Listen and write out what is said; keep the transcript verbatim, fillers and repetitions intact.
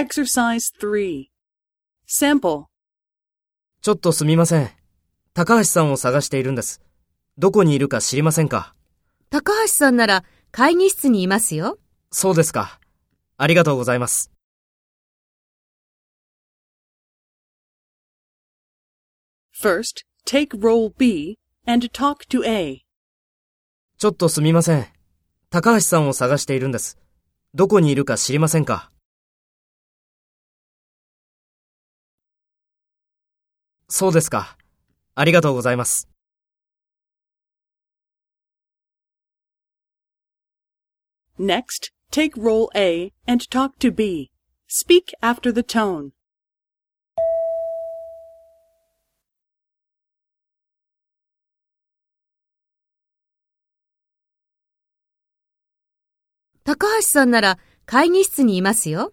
Exercise スリー Sample ちょっとすみません。高橋さんを探しているんです。どこにいるか知りませんか？高橋さんなら会議室にいますよ。そうですか。ありがとうございます。First, take role B and talk to A. ちょっとすみません。高橋さんを探しているんです。どこにいるか知りませんか？そうですか。ありがとうございます。Next, take role A and talk to B. Speak after the tone. 高橋さんなら会議室にいますよ。